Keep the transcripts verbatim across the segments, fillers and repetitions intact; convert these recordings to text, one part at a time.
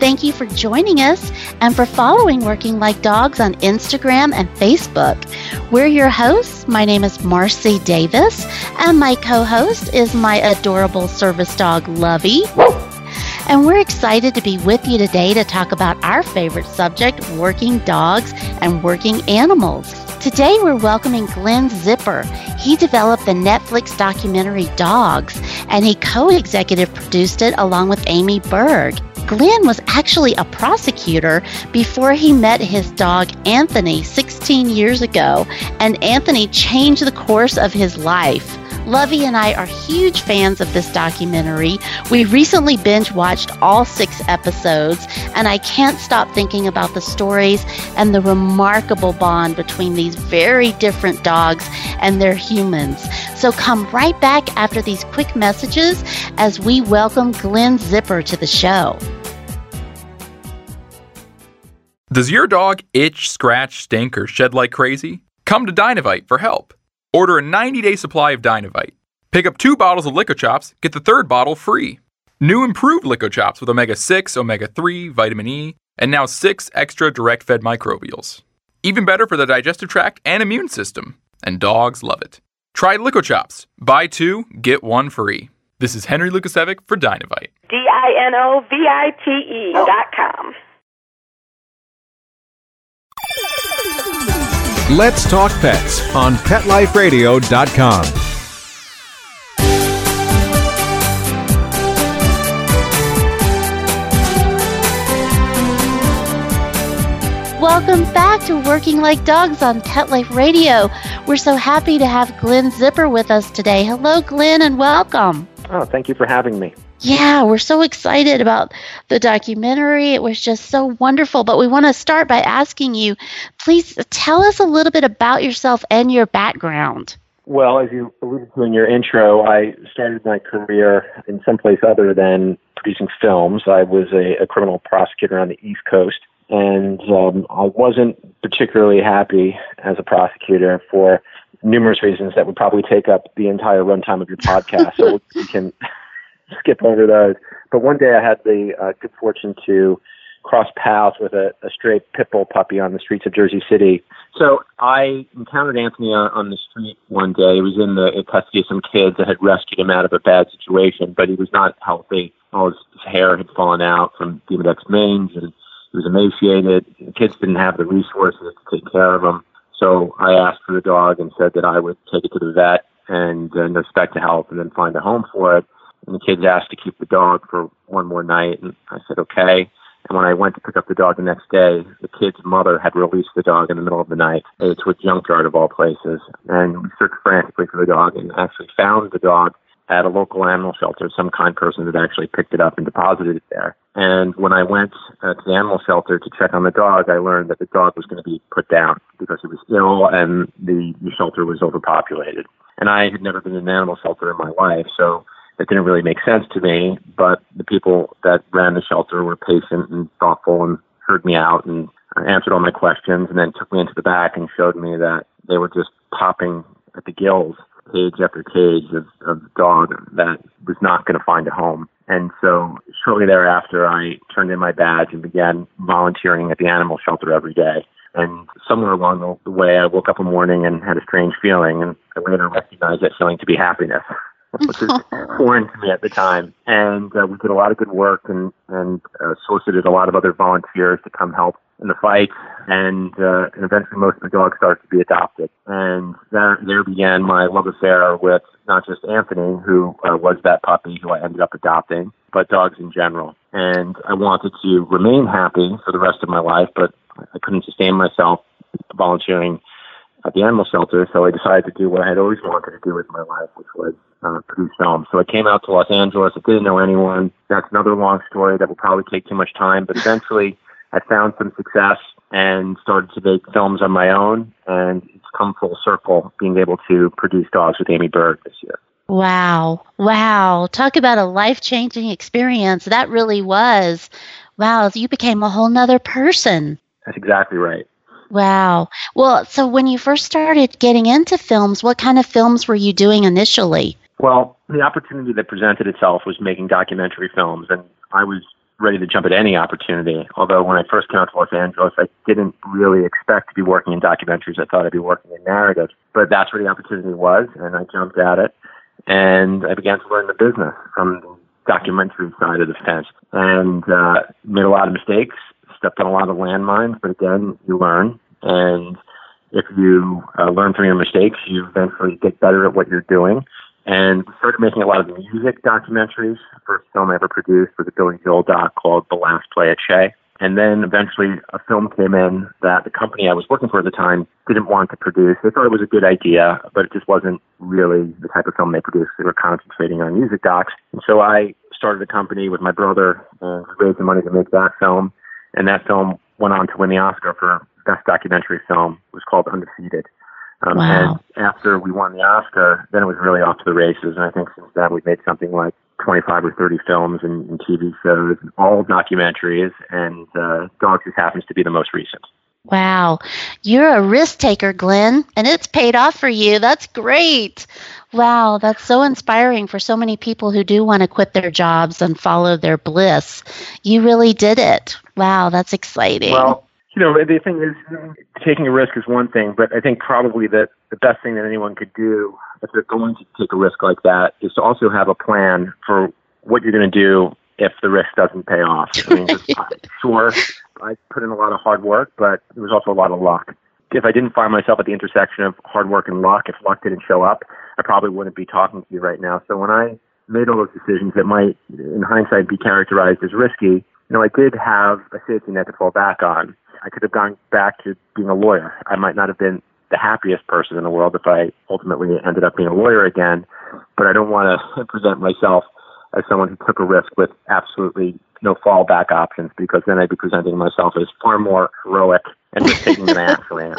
Thank you for joining us and for following Working Like Dogs on Instagram and Facebook. We're your hosts. My name is Marcy Davis and my co-host is my adorable service dog, Lovey. And we're excited to be with you today to talk about our favorite subject, working dogs and working animals. Today we're welcoming Glenn Zipper. He developed the Netflix documentary Dogs, and he co-executive produced it along with Amy Berg. Glenn was actually a prosecutor before he met his dog Anthony sixteen years ago, and Anthony changed the course of his life. Lovey and I are huge fans of this documentary. We recently binge-watched all six episodes, and I can't stop thinking about the stories and the remarkable bond between these very different dogs and their humans. So come right back after these quick messages as we welcome Glenn Zipper to the show. Does your dog itch, scratch, stink, or shed like crazy? Come to Dynavite for help. Order a ninety-day supply of Dynavite. Pick up two bottles of Lico Chops, get the third bottle free. New improved Lico Chops with omega six, omega three, vitamin E, and now six extra direct-fed microbials. Even better for the digestive tract and immune system. And dogs love it. Try Lico Chops. Buy two, get one free. This is Henry Lukasevic for Dynavite. D I N O V I T E dot com. Let's Talk Pets on pet life radio dot com. Welcome back to Working Like Dogs on Pet Life Radio. We're so happy to have Glenn Zipper with us today. Hello, Glenn, and welcome. Oh, thank you for having me. Yeah, we're so excited about the documentary. It was just so wonderful. But we want to start by asking you, please tell us a little bit about yourself and your background. Well, as you alluded to in your intro, I started my career in someplace other than producing films. I was a, a criminal prosecutor on the East Coast, and um, I wasn't particularly happy as a prosecutor for numerous reasons that would probably take up the entire runtime of your podcast. So we can skip over those. But one day I had the uh, good fortune to cross paths with a, a stray pit bull puppy on the streets of Jersey City. So I encountered Anthony on, on the street one day. He was in the in custody of some kids that had rescued him out of a bad situation, but he was not healthy. All his, his hair had fallen out from Demodex mange, and he was emaciated. The kids didn't have the resources to take care of him. So I asked for the dog and said that I would take it to the vet and uh, inspect the health and then find a home for it. And the kids asked to keep the dog for one more night, and I said, okay. And when I went to pick up the dog the next day, the kid's mother had released the dog in the middle of the night to a junkyard of all places. And we searched frantically for the dog and actually found the dog at a local animal shelter. Some kind person had actually picked it up and deposited it there. And when I went uh, to the animal shelter to check on the dog, I learned that the dog was going to be put down because he was ill and the, the shelter was overpopulated. And I had never been in an animal shelter in my life, so it didn't really make sense to me, but the people that ran the shelter were patient and thoughtful and heard me out and answered all my questions and then took me into the back and showed me that they were just popping at the gills, cage after cage of, of dog that was not going to find a home. And so shortly thereafter, I turned in my badge and began volunteering at the animal shelter every day. And somewhere along the way, I woke up one morning and had a strange feeling, and I later recognized that feeling to be happiness, which is foreign to me at the time. And uh, we did a lot of good work and, and uh, solicited a lot of other volunteers to come help in the fight. And, uh, and eventually most of the dogs started to be adopted. And there, there began my love affair with not just Anthony, who uh, was that puppy who I ended up adopting, but dogs in general. And I wanted to remain happy for the rest of my life, but I couldn't sustain myself volunteering at the animal shelter, so I decided to do what I had always wanted to do with my life, which was uh, produce films. So I came out to Los Angeles. I didn't know anyone. That's another long story that will probably take too much time, but eventually I found some success and started to make films on my own. And it's come full circle being able to produce Dogs with Amy Berg this year. Wow. Wow. Talk about a life-changing experience. That really was. Wow. You became a whole nother person. That's exactly right. Wow. Well, so when you first started getting into films, what kind of films were you doing initially? Well, the opportunity that presented itself was making documentary films, and I was ready to jump at any opportunity. Although when I first came out to Los Angeles, I didn't really expect to be working in documentaries. I thought I'd be working in narrative, but that's where the opportunity was, and I jumped at it. And I began to learn the business from the documentary side of the fence, and uh, made a lot of mistakes, stepped on a lot of landmines, but again, you learn. And if you uh, learn from your mistakes, you eventually get better at what you're doing. And started making a lot of music documentaries. The first film I ever produced was a Billy Joel doc called The Last Play at Shea. And then eventually a film came in that the company I was working for at the time didn't want to produce. They thought it was a good idea, but it just wasn't really the type of film they produced. They were concentrating on music docs. And so I started a company with my brother and raised the money to make that film. And that film went on to win the Oscar for Best Documentary Film. It was called Undefeated. Um, wow. And after we won the Oscar, then it was really off to the races. And I think since then we've made something like twenty-five or thirty films and, and T V shows, and all documentaries, and uh, Dogs just happens to be the most recent. Wow. You're a risk taker, Glenn, and it's paid off for you. That's great. Wow, that's so inspiring for so many people who do want to quit their jobs and follow their bliss. You really did it. Wow, that's exciting. Well, you know, the thing is, taking a risk is one thing, but I think probably that the best thing that anyone could do if they're going to take a risk like that is to also have a plan for what you're going to do if the risk doesn't pay off. I mean, just, sure, I put in a lot of hard work, but there was also a lot of luck. If I didn't find myself at the intersection of hard work and luck, if luck didn't show up, I probably wouldn't be talking to you right now. So when I made all those decisions that might, in hindsight, be characterized as risky, you know, I did have a safety net to fall back on. I could have gone back to being a lawyer. I might not have been the happiest person in the world if I ultimately ended up being a lawyer again, but I don't want to present myself as someone who took a risk with absolutely no fallback options, because then I'd be presenting myself as far more heroic and risk-taking than I actually am.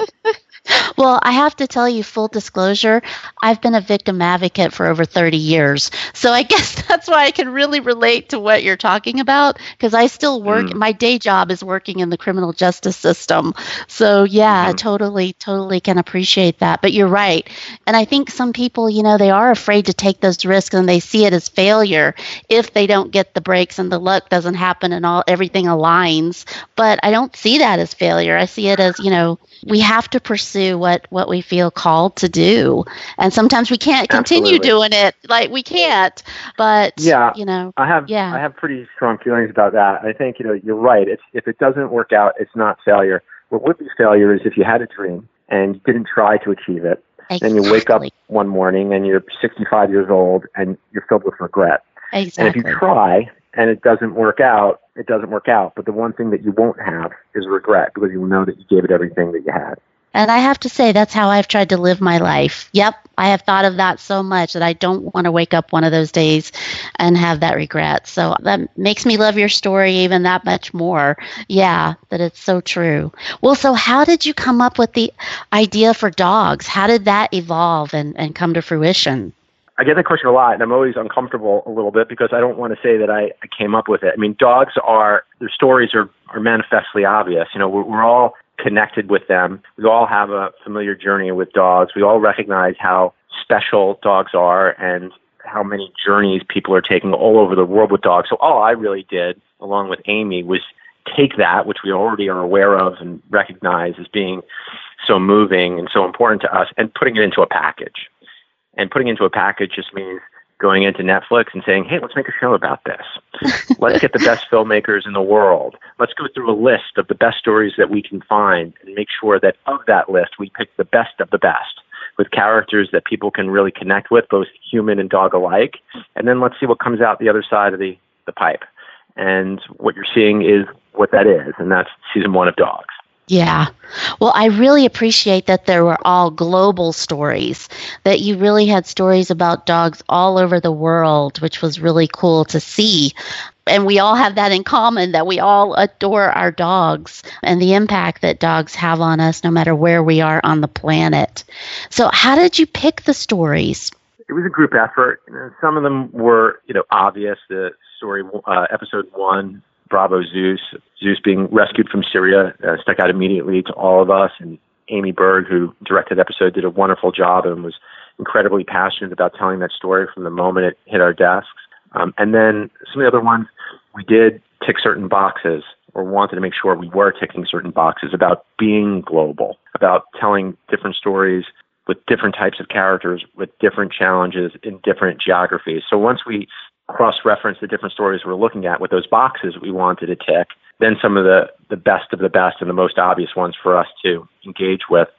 Well, I have to tell you, full disclosure, I've been a victim advocate for over thirty years. So I guess that's why I can really relate to what you're talking about, because I still work, mm. my day job is working in the criminal justice system. So yeah, mm-hmm. I totally, totally can appreciate that. But you're right. And I think some people, you know, they are afraid to take those risks, and they see it as failure if they don't get the breaks and the luck doesn't happen and all everything aligns. But I don't see that as failure. I see it as, you know, we have to pursue what, what we feel called to do. And sometimes we can't continue Absolutely. doing it. Like we can't, but yeah, you know, I have, yeah. I have pretty strong feelings about that. I think, you know, you're right. If, if it doesn't work out, it's not failure. What would be failure is if you had a dream and you didn't try to achieve it. Exactly. And you wake up one morning and you're sixty-five years old and you're filled with regret. Exactly. And if you try and it doesn't work out, it doesn't work out. But the one thing that you won't have is regret, because you'll know that you gave it everything that you had. And I have to say, that's how I've tried to live my life. Yep, I have thought of that so much that I don't want to wake up one of those days and have that regret. So that makes me love your story even that much more. Yeah, that it's so true. Well, so how did you come up with the idea for Dogs? How did that evolve and, and come to fruition? I get that question a lot, and I'm always uncomfortable a little bit because I don't want to say that I, I came up with it. I mean, dogs are, their stories are, are manifestly obvious. You know, we're, we're all connected with them. We all have a familiar journey with dogs. We all recognize how special dogs are and how many journeys people are taking all over the world with dogs. So all I really did, along with Amy, was take that, which we already are aware of and recognize as being so moving and so important to us, and putting it into a package. And putting into a package just means going into Netflix and saying, hey, let's make a show about this. Let's get the best filmmakers in the world. Let's go through a list of the best stories that we can find and make sure that of that list, we pick the best of the best with characters that people can really connect with, both human and dog alike. And then let's see what comes out the other side of the, the pipe. And what you're seeing is what that is. And that's season one of Dogs. Yeah. Well, I really appreciate that there were all global stories, that you really had stories about dogs all over the world, which was really cool to see. And we all have that in common, that we all adore our dogs and the impact that dogs have on us, no matter where we are on the planet. So how did you pick the stories? It was a group effort. Some of them were, you know, obvious. The story, uh, episode one, Bravo Zeus, Zeus being rescued from Syria, uh, stuck out immediately to all of us. And Amy Berg, who directed the episode, did a wonderful job and was incredibly passionate about telling that story from the moment it hit our desks. Um, and then some of the other ones, we did tick certain boxes, or wanted to make sure we were ticking certain boxes about being global, about telling different stories with different types of characters, with different challenges in different geographies. So once we cross-reference the different stories we're looking at with those boxes we wanted to tick, then some of the, the best of the best and the most obvious ones for us to engage with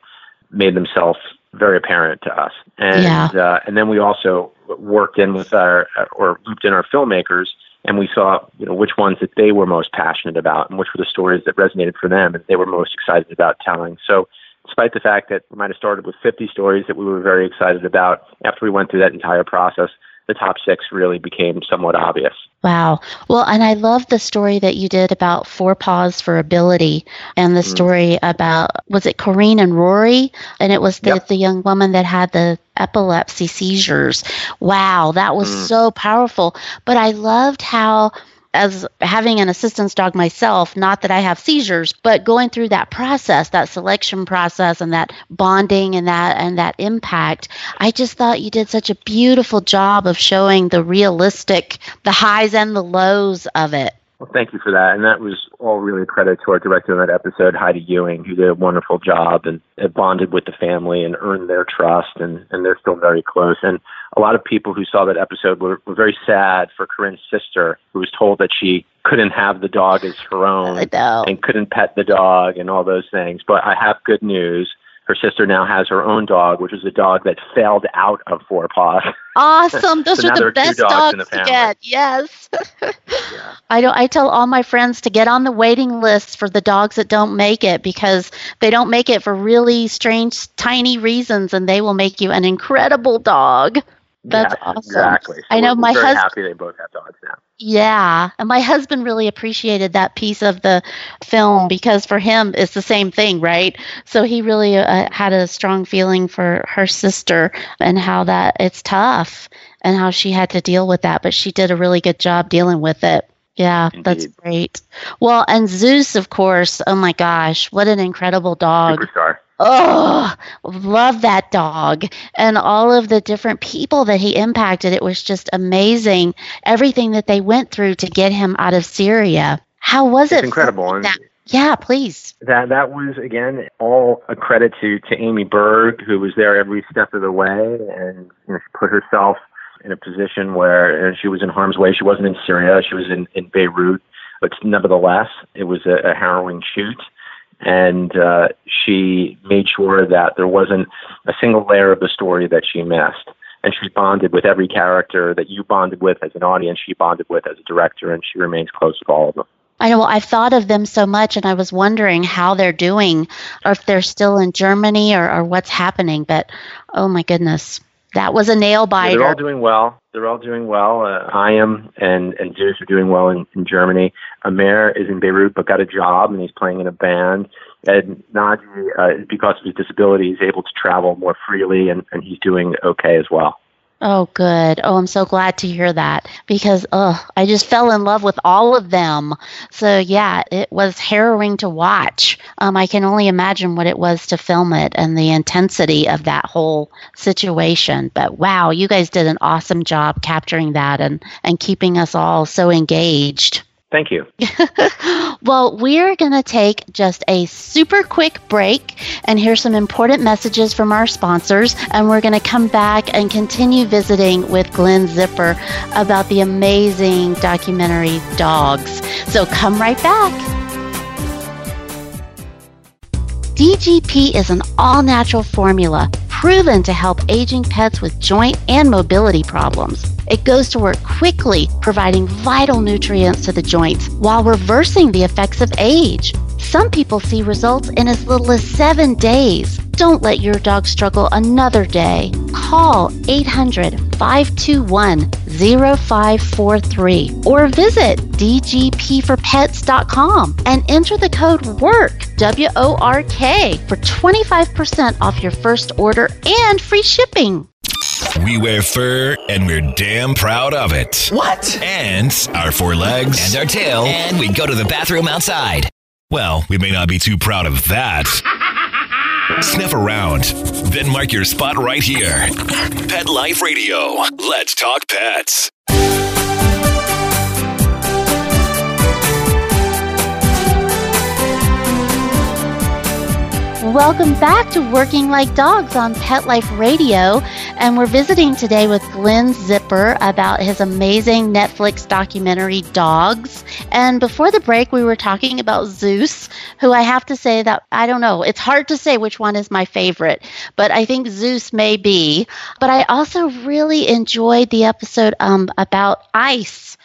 made themselves very apparent to us. And yeah. uh, and then we also worked in with our, or looped in our filmmakers, and we saw, you know, which ones that they were most passionate about and which were the stories that resonated for them and they were most excited about telling. So despite the fact that we might have started with fifty stories that we were very excited about, after we went through that entire process, the top six really became somewhat obvious. Wow. Well, and I love the story that you did about Four Paws for Ability, and the mm-hmm. story about, was it Corinne and Rory? And it was the, yep. the young woman that had the epilepsy seizures. Wow, that was mm-hmm. so powerful. But I loved how, as having an assistance dog myself, not that I have seizures, but going through that process, that selection process and that bonding and that and that impact, I just thought you did such a beautiful job of showing the realistic, the highs and the lows of it. Well, thank you for that. And that was all really a credit to our director in that episode, Heidi Ewing, who did a wonderful job and bonded with the family and earned their trust, and, and they're still very close. And a lot of people who saw that episode were, were very sad for Corinne's sister, who was told that she couldn't have the dog as her own and couldn't pet the dog and all those things. But I have good news. Her sister now has her own dog, which is a dog that failed out of Four Paws. Awesome. Those so are the best dogs, dogs to get. Yes. yeah. I don't, I tell all my friends to get on the waiting list for the dogs that don't make it, because they don't make it for really strange, tiny reasons, and they will make you an incredible dog. That's yes, awesome. Exactly. So I know my husband. Happy they both have dogs now. Yeah, and my husband really appreciated that piece of the film, because for him it's the same thing, right? So he really uh, had a strong feeling for her sister and how that it's tough and how she had to deal with that, but she did a really good job dealing with it. Yeah, Indeed. That's great. Well, and Zeus, of course. Oh my gosh, what an incredible dog! Superstar. Oh, love that dog, and all of the different people that he impacted. It was just amazing, everything that they went through to get him out of Syria. How was it? It's incredible. That? Yeah, please. That that was, again, all a credit to, to Amy Berg, who was there every step of the way, and you know, she put herself in a position where she was in harm's way. She wasn't in Syria. She was in, in Beirut. But nevertheless, it was a, a harrowing shoot. And uh, she made sure that there wasn't a single layer of the story that she missed. And she bonded with every character that you bonded with as an audience. She bonded with as a director, and she remains close with all of them. I know. Well, I've thought of them so much, and I was wondering how they're doing, or if they're still in Germany, or, or what's happening. But, oh, my goodness. That was a nail-biter. Yeah, they're all doing well. They're all doing well. Uh, I am and, and Zeus are doing well in, in Germany. Amir is in Beirut but got a job, and he's playing in a band. And Nagy, uh, because of his disability, is able to travel more freely, and, and he's doing okay as well. Oh, good. Oh, I'm so glad to hear that, because oh, I just fell in love with all of them. So, yeah, it was harrowing to watch. Um, I can only imagine what it was to film it and the intensity of that whole situation. But, wow, you guys did an awesome job capturing that and, and keeping us all so engaged. Thank you. Well, we're going to take just a super quick break and hear some important messages from our sponsors. And we're going to come back and continue visiting with Glenn Zipper about the amazing documentary Dogs. So come right back. D G P is an all-natural formula proven to help aging pets with joint and mobility problems. It goes to work quickly, providing vital nutrients to the joints while reversing the effects of age. Some people see results in as little as seven days. Don't let your dog struggle another day. Call eight hundred, five two one, zero five four three or visit d g p for pets dot com and enter the code WORK, W O R K, for twenty-five percent off your first order and free shipping. We wear fur, and we're damn proud of it. What? And our four legs. And our tail. And we go to the bathroom outside. Well, we may not be too proud of that. Sniff around, then mark your spot right here. Pet Life Radio. Let's talk pets. Welcome back to Working Like Dogs on Pet Life Radio, and we're visiting today with Glenn Zipper about his amazing Netflix documentary, Dogs. And before the break, we were talking about Zeus, who I have to say that, I don't know, it's hard to say which one is my favorite, but I think Zeus may be. But I also really enjoyed the episode um, about Ice.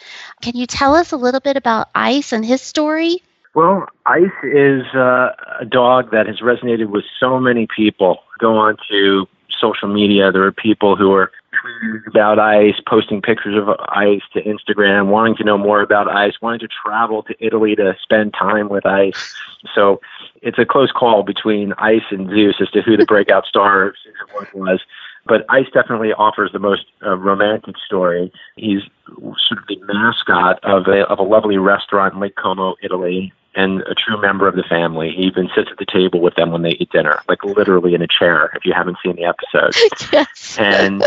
Can you tell us a little bit about Ice and his story? Well, Ice is uh, a dog that has resonated with so many people. Go on to social media. There are people who are tweeting about Ice, posting pictures of Ice to Instagram, wanting to know more about Ice, wanting to travel to Italy to spend time with Ice. So it's a close call between Ice and Zeus as to who the breakout star of season one was. But Ice definitely offers the most uh, romantic story. He's sort of the mascot of a, of a lovely restaurant in Lake Como, Italy, and a true member of the family. He even sits at the table with them when they eat dinner, like literally in a chair, if you haven't seen the episode. Yes. And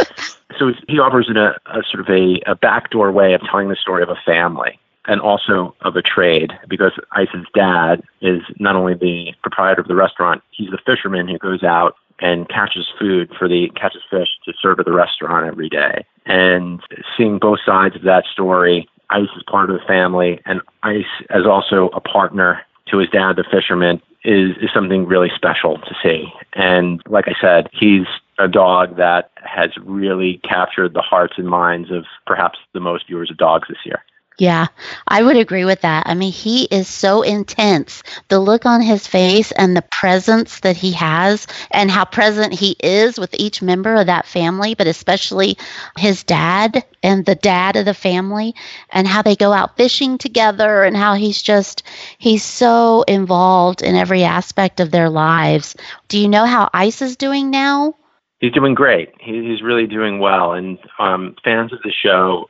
so he offers in a, a sort of a, a backdoor way of telling the story of a family and also of a trade, because Ice's dad is not only the proprietor of the restaurant, he's the fisherman who goes out and catches food for the catches fish to serve at the restaurant every day. And seeing both sides of that story, Ice is part of the family, and Ice as also a partner to his dad, the fisherman, is, is something really special to see. And like I said, he's a dog that has really captured the hearts and minds of perhaps the most viewers of dogs this year. Yeah, I would agree with that. I mean, he is so intense. The look on his face and the presence that he has and how present he is with each member of that family, but especially his dad and the dad of the family and how they go out fishing together and how he's just, he's so involved in every aspect of their lives. Do you know how Ice is doing now? He's doing great. He's really doing well. And um, fans of the show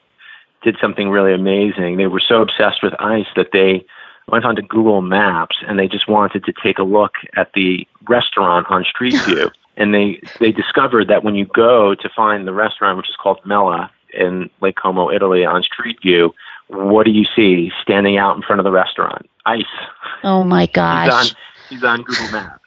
did something really amazing. They were so obsessed with Ice that they went onto Google Maps and they just wanted to take a look at the restaurant on Street View. And they, they discovered that when you go to find the restaurant, which is called Mella in Lake Como, Italy, on Street View, what do you see standing out in front of the restaurant? Ice. Oh, my gosh. He's on, he's on Google Maps.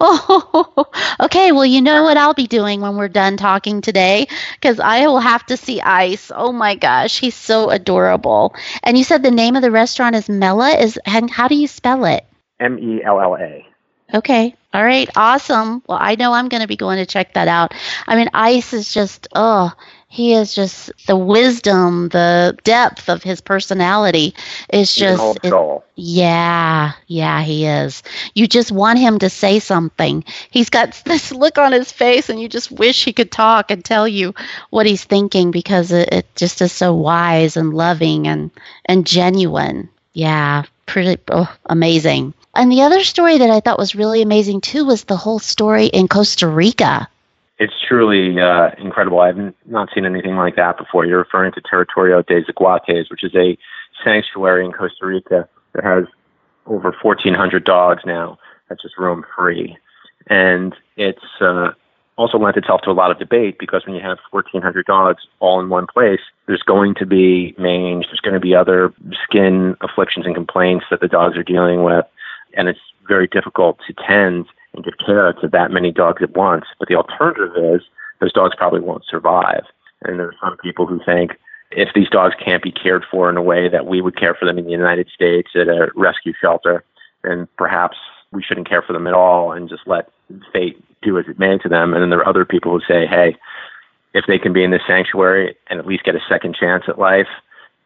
Oh, okay. Well, you know what I'll be doing when we're done talking today, because I will have to see Ice. Oh my gosh, he's so adorable. And you said the name of the restaurant is Mella. Is and how do you spell it? M E L L A. Okay. All right. Awesome. Well, I know I'm going to be going to check that out. I mean, Ice is just oh. He is just the wisdom, the depth of his personality is just, He's an old soul. yeah, yeah, he is. You just want him to say something. He's got this look on his face and you just wish he could talk and tell you what he's thinking, because it, it just is so wise and loving and, and genuine. Yeah, pretty oh, amazing. And the other story that I thought was really amazing too was the whole story in Costa Rica. It's truly uh, incredible. I've n- not seen anything like that before. You're referring to Territorio de Zaguates, which is a sanctuary in Costa Rica that has over fourteen hundred dogs now that just roam free. And it's uh, also lent itself to a lot of debate, because when you have fourteen hundred dogs all in one place, there's going to be mange, there's going to be other skin afflictions and complaints that the dogs are dealing with, and it's very difficult to tend and give care to that many dogs at once. But the alternative is those dogs probably won't survive. And there are some people who think if these dogs can't be cared for in a way that we would care for them in the United States at a rescue shelter, then perhaps we shouldn't care for them at all and just let fate do as it may to them. And then there are other people who say, hey, if they can be in this sanctuary and at least get a second chance at life,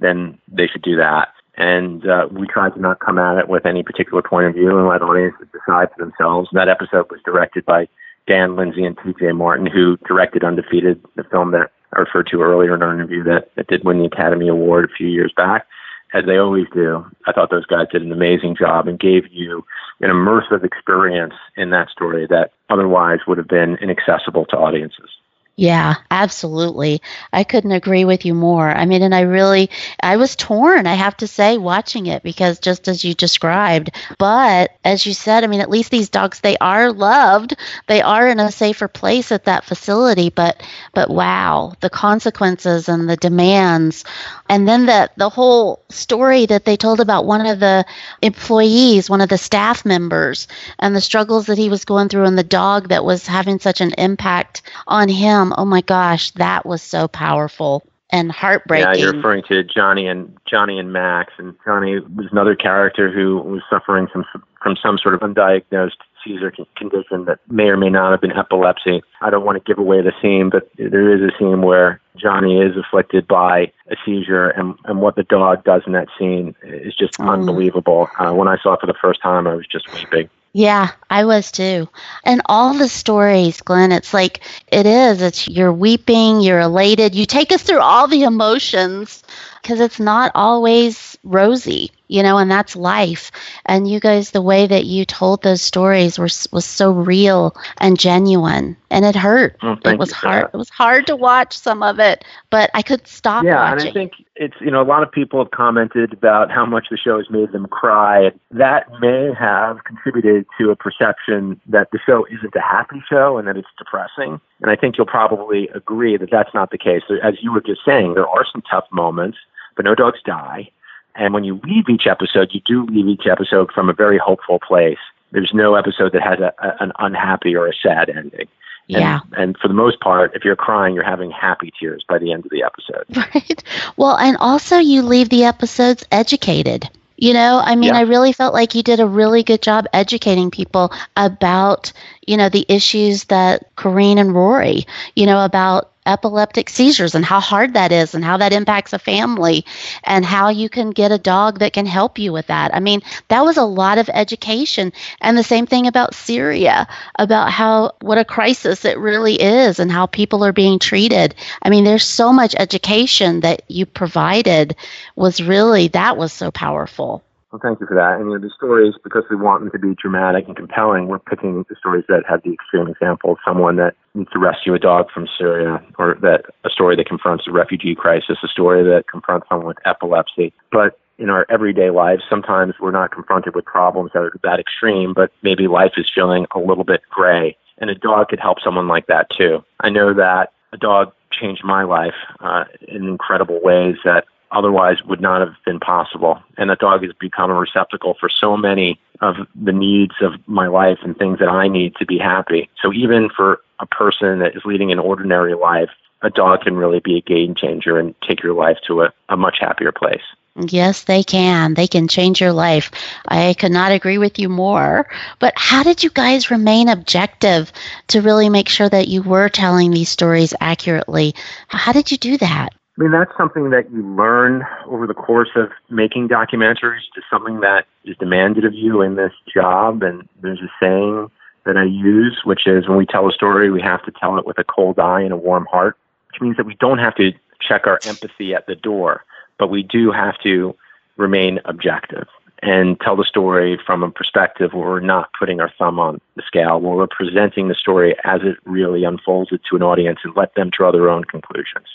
then they should do that. And uh, we tried to not come at it with any particular point of view and let audiences decide for themselves. And that episode was directed by Dan Lindsay and T J Martin, who directed Undefeated, the film that I referred to earlier in our interview that, that did win the Academy Award a few years back. As they always do, I thought those guys did an amazing job and gave you an immersive experience in that story that otherwise would have been inaccessible to audiences. Yeah, absolutely. I couldn't agree with you more. I mean, and I really, I was torn, I have to say, watching it, because just as you described, but as you said, I mean, at least these dogs, they are loved. They are in a safer place at that facility, but, but wow, the consequences and the demands. And then the, the whole story that they told about one of the employees, one of the staff members, and the struggles that he was going through and the dog that was having such an impact on him. Oh my gosh, that was so powerful and heartbreaking. Yeah, you're referring to Johnny and Johnny and Max, and Johnny was another character who was suffering from from some sort of undiagnosed seizure condition that may or may not have been epilepsy. I don't want to give away the scene, but there is a scene where Johnny is afflicted by a seizure, and, and what the dog does in that scene is just mm. unbelievable. Uh, when I saw it for the first time, I was just weeping. Yeah, I was too. And all the stories, Glenn, it's like, it is, it's you're weeping, you're elated, you take us through all the emotions, because it's not always rosy, you know, and that's life. And you guys, the way that you told those stories were, was so real and genuine, and it hurt. Oh, it was hard. It was hard to watch some of it, but I could stop yeah, watching. Yeah, and I think it's, you know, a lot of people have commented about how much the show has made them cry. That may have contributed to a perception that the show isn't a happy show and that it's depressing. And I think you'll probably agree that that's not the case. As you were just saying, there are some tough moments, but no dogs die. And when you leave each episode, you do leave each episode from a very hopeful place. There's no episode that has a, a, an unhappy or a sad ending. And, yeah. And for the most part, if you're crying, you're having happy tears by the end of the episode. Right. Well, and also you leave the episodes educated. You know, I mean, yeah. I really felt like you did a really good job educating people about, you know, the issues that Corinne and Rory, you know, about epileptic seizures and how hard that is and how that impacts a family and how you can get a dog that can help you with that. I mean, that was a lot of education. And the same thing about Syria, about how what a crisis it really is and how people are being treated. I mean, there's so much education that you provided was really, that was so powerful. Well, thank you for that. And you know, the stories, because we want them to be dramatic and compelling, we're picking the stories that have the extreme example of someone that needs to rescue a dog from Syria, or that a story that confronts the refugee crisis, a story that confronts someone with epilepsy. But in our everyday lives, sometimes we're not confronted with problems that are that extreme, but maybe life is feeling a little bit gray. And a dog could help someone like that too. I know that a dog changed my life uh, in incredible ways that otherwise would not have been possible. And that dog has become a receptacle for so many of the needs of my life and things that I need to be happy. So even for a person that is leading an ordinary life, a dog can really be a game changer and take your life to a, a much happier place. Yes, they can. They can change your life. I could not agree with you more. But how did you guys remain objective to really make sure that you were telling these stories accurately? How did you do that? I mean, that's something that you learn over the course of making documentaries. It's something that is demanded of you in this job. And there's a saying that I use, which is when we tell a story, we have to tell it with a cold eye and a warm heart, which means that we don't have to check our empathy at the door, but we do have to remain objective and tell the story from a perspective where we're not putting our thumb on the scale, where we're presenting the story as it really unfolds it to an audience and let them draw their own conclusions.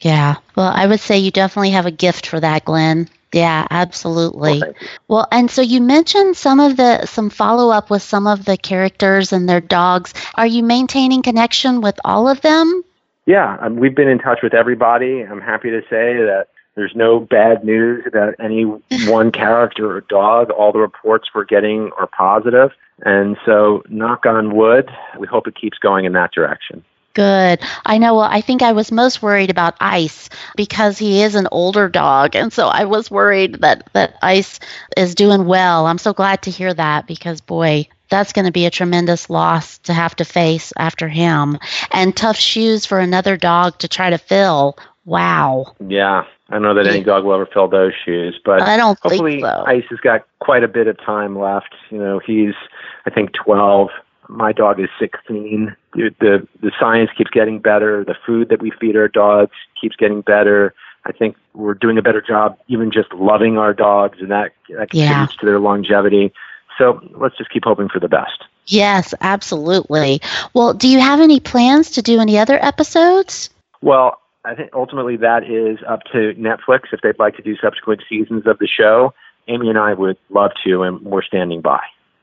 Yeah. Well, I would say you definitely have a gift for that, Glenn. Yeah, absolutely. Well, well, and so you mentioned some of the some follow-up with some of the characters and their dogs. Are you maintaining connection with all of them? Yeah, um, we've been in touch with everybody. I'm happy to say that there's no bad news about any one character or dog. All the reports we're getting are positive. And so, knock on wood, we hope it keeps going in that direction. Good. I know. Well, I think I was most worried about Ice because he is an older dog. And so I was worried that, that Ice is doing well. I'm so glad to hear that because, boy, that's going to be a tremendous loss to have to face after him. And tough shoes for another dog to try to fill. Wow. Yeah. I don't know that any dog will ever fill those shoes, but I don't hopefully think so. Ice has got quite a bit of time left. You know, he's, I think, twelve. My dog is sixteen. The, the, the science keeps getting better. The food that we feed our dogs keeps getting better. I think we're doing a better job even just loving our dogs, and that, that contributes yeah. to their longevity. So let's just keep hoping for the best. Yes, absolutely. Well, do you have any plans to do any other episodes? Well, I think ultimately that is up to Netflix if they'd like to do subsequent seasons of the show. Amy and I would love to, and we're standing by.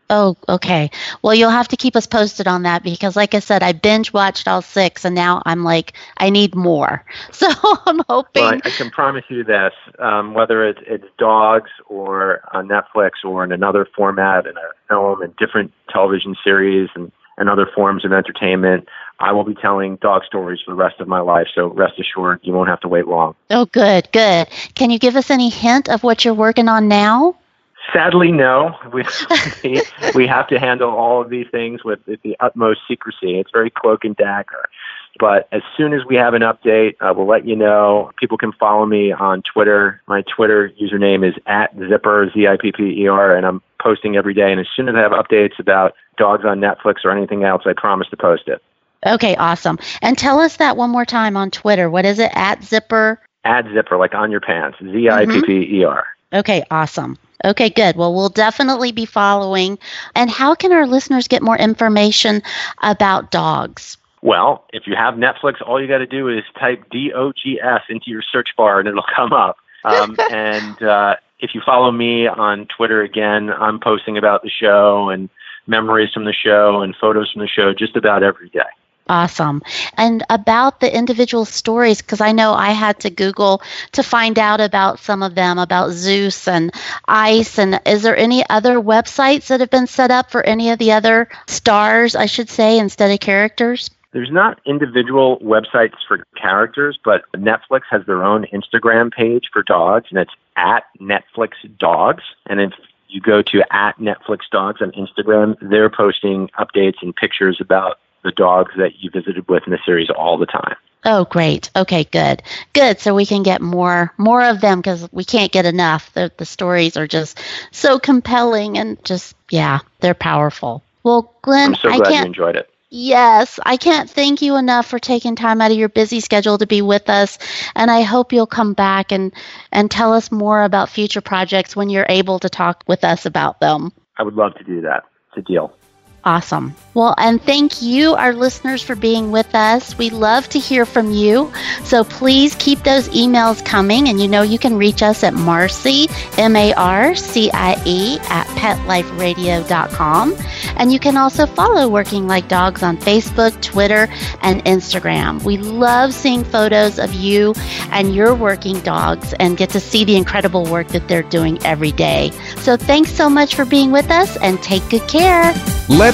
Oh, okay. Well, you'll have to keep us posted on that because, like I said, I binge watched all six, and now I'm like, I need more. So I'm hoping. Well, I, I can promise you this: um, whether it's, it's dogs or on Netflix or in another format, in a film, and different television series, and, and other forms of entertainment, I will be telling dog stories for the rest of my life. So rest assured, you won't have to wait long. Oh, good, good. Can you give us any hint of what you're working on now? Sadly, no. We, we have to handle all of these things with the utmost secrecy. It's very cloak and dagger. But as soon as we have an update, uh, we'll let you know. People can follow me on Twitter. My Twitter username is at Zipper, Z I P P E R, and I'm posting every day. And as soon as I have updates about dogs on Netflix or anything else, I promise to post it. Okay, awesome. And tell us that one more time on Twitter. What is it? At Zipper? At Zipper, like on your pants. Z I P P E R. Mm-hmm. Okay, awesome. Okay, good. Well, we'll definitely be following. And how can our listeners get more information about dogs? Well, if you have Netflix, all you got to do is type D O G S into your search bar and it'll come up. Um, and uh, if you follow me on Twitter again, I'm posting about the show and memories from the show and photos from the show just about every day. Awesome. And about the individual stories, because I know I had to Google to find out about some of them, about Zeus and Ice. And is there any other websites that have been set up for any of the other stars, I should say, instead of characters? There's not individual websites for characters, but Netflix has their own Instagram page for dogs, and it's at Netflix Dogs. And if you go to at Netflix Dogs on Instagram, they're posting updates and pictures about the dogs that you visited with in the series all the time. Oh, great. Okay, good. Good. So we can get more more of them because we can't get enough. The, the stories are just so compelling and just, yeah, they're powerful. Well, Glenn, I'm so glad I can't, you enjoyed it. Yes, I can't thank you enough for taking time out of your busy schedule to be with us. And I hope you'll come back and, and tell us more about future projects when you're able to talk with us about them. I would love to do that. It's a deal. Awesome. Well, and thank you, our listeners, for being with us. We love to hear from you. So please keep those emails coming. And you know you can reach us at Marcy, M A R C I E, at pet life radio dot com. And you can also follow Working Like Dogs on Facebook, Twitter, and Instagram. We love seeing photos of you and your working dogs and get to see the incredible work that they're doing every day. So thanks so much for being with us and take good care. Let